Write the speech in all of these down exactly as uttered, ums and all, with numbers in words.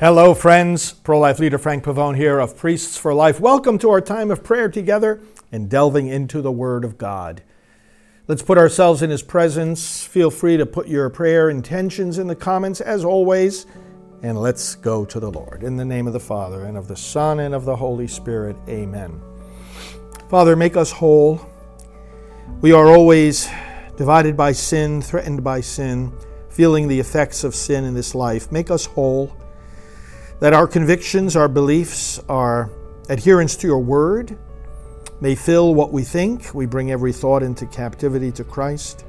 Hello, friends. Pro-life leader Frank Pavone here of Priests for Life. Welcome to our time of prayer together and delving into the Word of God. Let's put ourselves in His presence. Feel free to put your prayer intentions in the comments, as always. And let's go to the Lord. In the name of the Father, and of the Son, and of the Holy Spirit. Amen. Father, make us whole. We are always divided by sin, threatened by sin, feeling the effects of sin in this life. Make us whole, that our convictions, our beliefs, our adherence to your word may fill what we think. We bring every thought into captivity to Christ,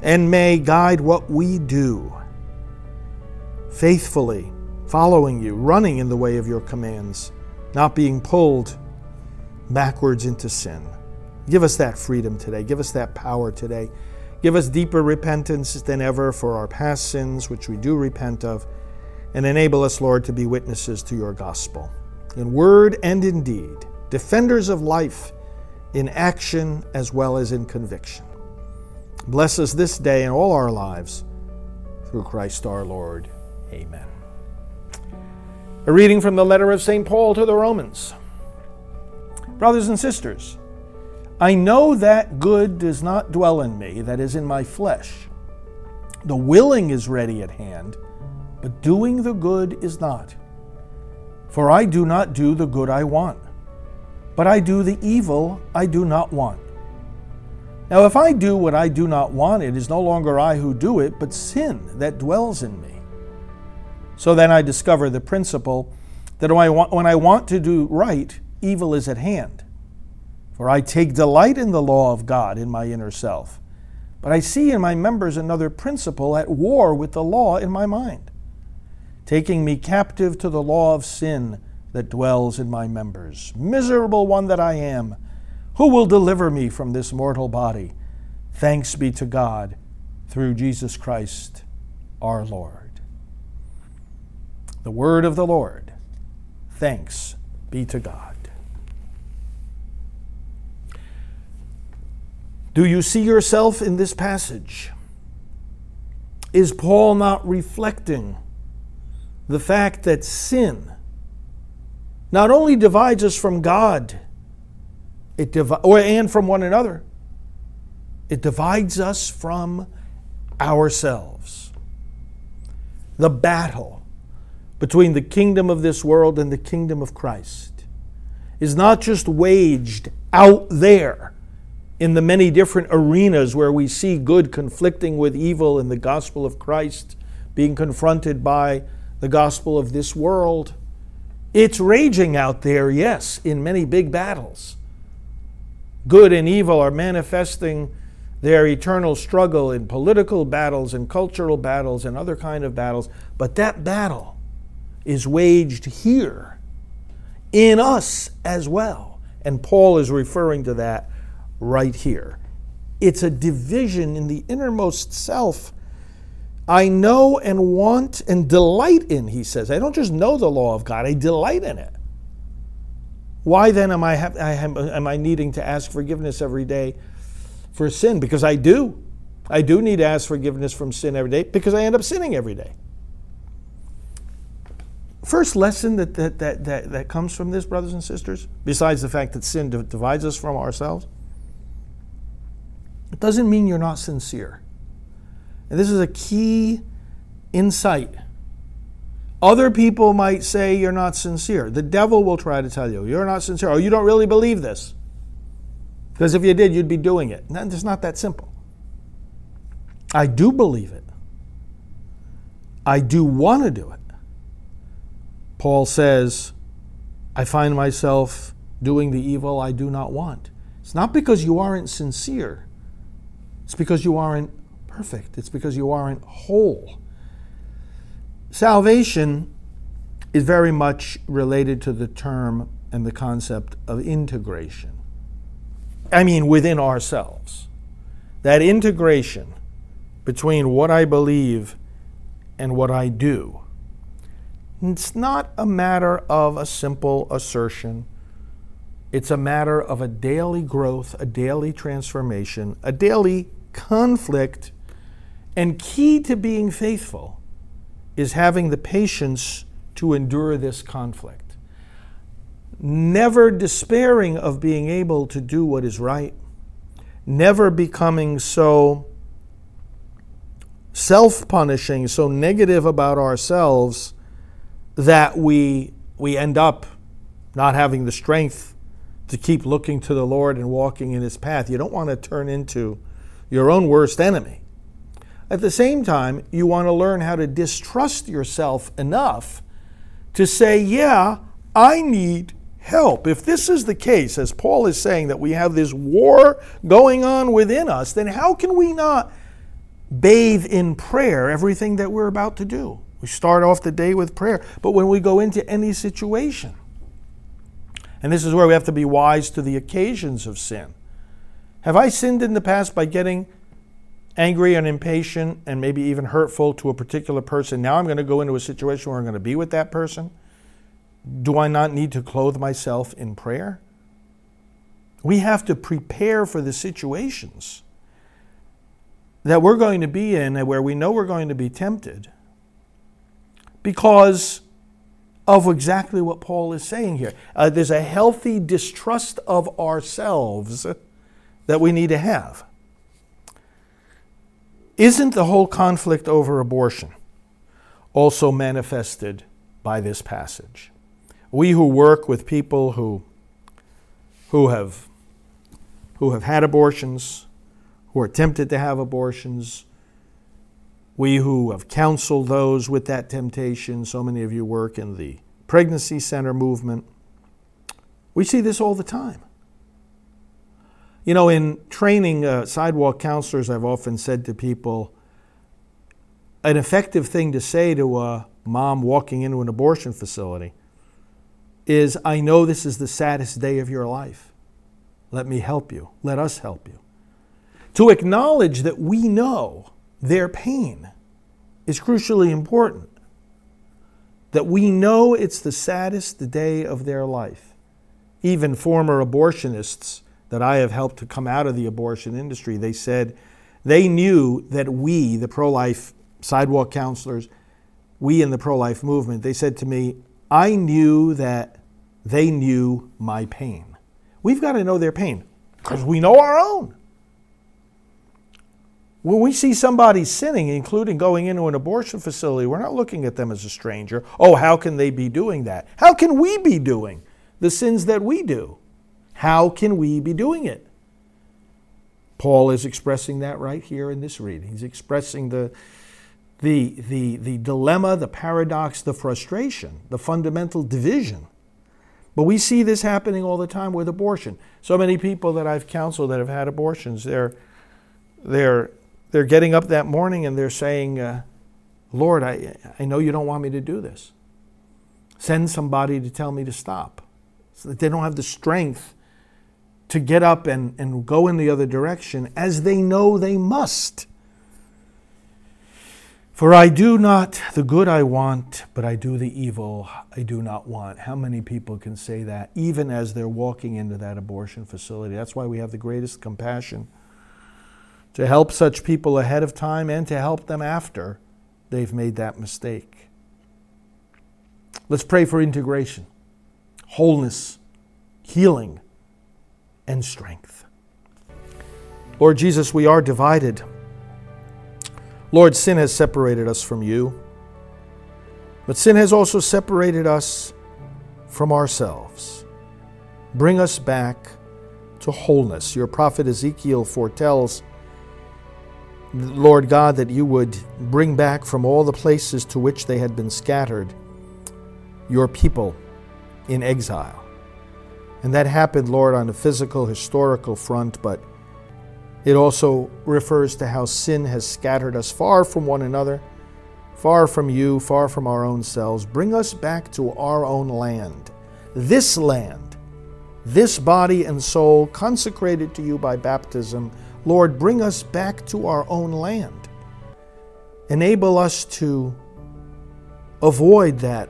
and may guide what we do, faithfully following you, running in the way of your commands, not being pulled backwards into sin. Give us that freedom today. Give us that power today. Give us deeper repentance than ever for our past sins, which we do repent of, and enable us, Lord, to be witnesses to your gospel, in word and in deed, defenders of life, in action as well as in conviction. Bless us this day and all our lives, through Christ our Lord. Amen. A reading from the letter of Saint Paul to the Romans. Brothers and sisters, I know that good does not dwell in me, that is, in my flesh. The willing is ready at hand, but doing the good is not. For I do not do the good I want, but I do the evil I do not want. Now, if I do what I do not want, it is no longer I who do it, but sin that dwells in me. So then I discover the principle that when I want to do right, evil is at hand. For I take delight in the law of God in my inner self, but I see in my members another principle at war with the law in my mind, taking me captive to the law of sin that dwells in my members. Miserable one that I am! Who will deliver me from this mortal body? Thanks be to God, through Jesus Christ our Lord. The word of the Lord. Thanks be to God. Do you see yourself in this passage? Is Paul not reflecting the fact that sin not only divides us from God, It divi- or, and from one another, it divides us from ourselves. The battle between the kingdom of this world and the kingdom of Christ is not just waged out there in the many different arenas where we see good conflicting with evil and the gospel of Christ being confronted by the gospel of this world. It's raging out there, yes, in many big battles. Good and evil are manifesting their eternal struggle in political battles and cultural battles and other kind of battles. But that battle is waged here in us as well. And Paul is referring to that right here. It's a division in the innermost self. I know and want and delight in, he says. I don't just know the law of God, I delight in it. Why then am I, ha- I am, am I needing to ask forgiveness every day for sin? Because I do. I do need to ask forgiveness from sin every day because I end up sinning every day. First lesson that that that that, that comes from this, brothers and sisters, besides the fact that sin divides us from ourselves, it doesn't mean you're not sincere. And this is a key insight. Other people might say you're not sincere. The devil will try to tell you, you're not sincere, or you don't really believe this. Because if you did, you'd be doing it. And it's not that simple. I do believe it. I do want to do it. Paul says, I find myself doing the evil I do not want. It's not because you aren't sincere. It's because you aren't perfect. It's because you aren't whole. Salvation is very much related to the term and the concept of integration. I mean, within ourselves. That integration between what I believe and what I do. It's not a matter of a simple assertion. It's a matter of a daily growth, a daily transformation, a daily conflict. And key to being faithful is having the patience to endure this conflict. Never despairing of being able to do what is right. Never becoming so self-punishing, so negative about ourselves that we we end up not having the strength to keep looking to the Lord and walking in His path. You don't want to turn into your own worst enemy. At the same time, you want to learn how to distrust yourself enough to say, yeah, I need help. If this is the case, as Paul is saying, that we have this war going on within us, then how can we not bathe in prayer everything that we're about to do? We start off the day with prayer, but when we go into any situation, and this is where we have to be wise to the occasions of sin. Have I sinned in the past by getting angry and impatient and maybe even hurtful to a particular person? Now I'm going to go into a situation where I'm going to be with that person. Do I not need to clothe myself in prayer? We have to prepare for the situations that we're going to be in and where we know we're going to be tempted because of exactly what Paul is saying here. Uh, there's a healthy distrust of ourselves that we need to have. Isn't the whole conflict over abortion also manifested by this passage? We who work with people who, who have, who have had abortions, who are tempted to have abortions, we who have counseled those with that temptation, so many of you work in the pregnancy center movement, we see this all the time. You know, in training uh, sidewalk counselors, I've often said to people, an effective thing to say to a mom walking into an abortion facility is, I know this is the saddest day of your life. Let me help you. Let us help you. To acknowledge that we know their pain is crucially important. That we know it's the saddest day of their life. Even former abortionists that I have helped to come out of the abortion industry, they said they knew that we, the pro-life sidewalk counselors, we in the pro-life movement, they said to me, I knew that they knew my pain. We've got to know their pain because we know our own. When we see somebody sinning, including going into an abortion facility, we're not looking at them as a stranger. Oh, how can they be doing that? How can we be doing the sins that we do? How can we be doing it? Paul is expressing that right here in this reading. He's expressing the, the, the, the dilemma, the paradox, the frustration, the fundamental division. But we see this happening all the time with abortion. So many people that I've counseled that have had abortions, they're, they're, they're getting up that morning and they're saying, uh, Lord, I, I know you don't want me to do this. Send somebody to tell me to stop. So that they don't have the strength to get up and, and go in the other direction as they know they must. For I do not the good I want, but I do the evil I do not want. How many people can say that even as they're walking into that abortion facility? That's why we have the greatest compassion to help such people ahead of time and to help them after they've made that mistake. Let's pray for integration, wholeness, healing, and strength. Lord Jesus, we are divided. Lord, sin has separated us from you, but sin has also separated us from ourselves. Bring us back to wholeness. Your prophet Ezekiel foretells, Lord God, that you would bring back from all the places to which they had been scattered your people in exile. And that happened, Lord, on a physical, historical front, but it also refers to how sin has scattered us far from one another, far from you, far from our own selves. Bring us back to our own land, this land, this body and soul consecrated to you by baptism, Lord, bring us back to our own land. Enable us to avoid that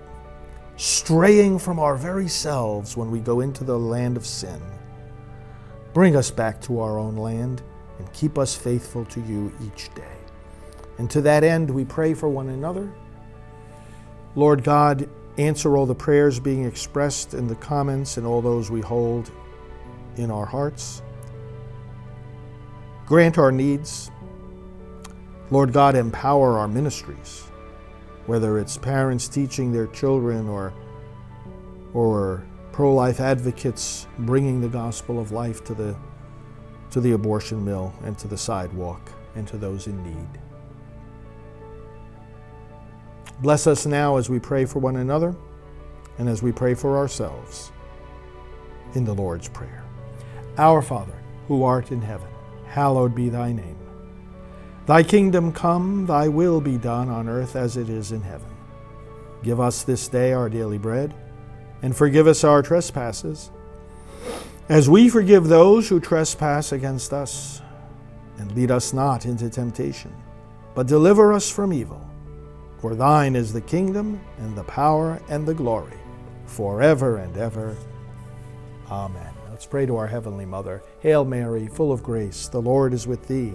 straying from our very selves when we go into the land of sin. Bring us back to our own land and keep us faithful to you each day. And to that end, we pray for one another. Lord God, answer all the prayers being expressed in the comments and all those we hold in our hearts. Grant our needs. Lord God, empower our ministries, whether it's parents teaching their children or, or pro-life advocates bringing the gospel of life to the, to the abortion mill and to the sidewalk and to those in need. Bless us now as we pray for one another and as we pray for ourselves in the Lord's Prayer. Our Father, who art in heaven, hallowed be thy name. Thy kingdom come, thy will be done on earth as it is in heaven. Give us this day our daily bread, and forgive us our trespasses, as we forgive those who trespass against us. And lead us not into temptation, but deliver us from evil. For thine is the kingdom, and the power, and the glory, forever and ever. Amen. Let's pray to our Heavenly Mother. Hail Mary, full of grace, the Lord is with thee.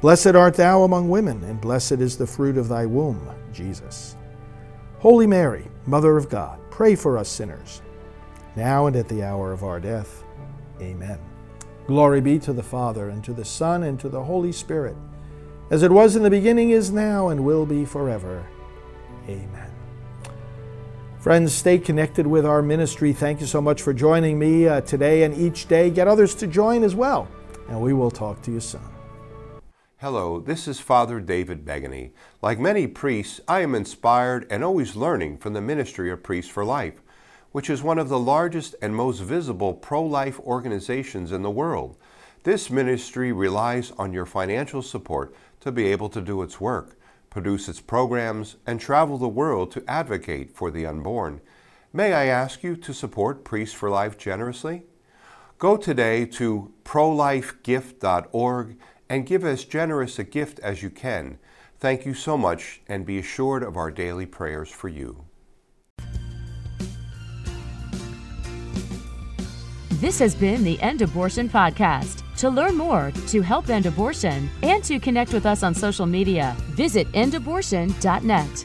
Blessed art thou among women, and blessed is the fruit of thy womb, Jesus. Holy Mary, Mother of God, pray for us sinners, now and at the hour of our death. Amen. Glory be to the Father, and to the Son, and to the Holy Spirit, as it was in the beginning, is now, and will be forever. Amen. Friends, stay connected with our ministry. Thank you so much for joining me uh, today and each day. Get others to join as well, and we will talk to you soon. Hello, this is Father David Begany. Like many priests, I am inspired and always learning from the ministry of Priests for Life, which is one of the largest and most visible pro-life organizations in the world. This ministry relies on your financial support to be able to do its work, produce its programs, and travel the world to advocate for the unborn. May I ask you to support Priests for Life generously? Go today to pro life gift dot org and give as generous a gift as you can. Thank you so much, and be assured of our daily prayers for you. This has been the End Abortion Podcast. To learn more, to help end abortion, and to connect with us on social media, visit end abortion dot net.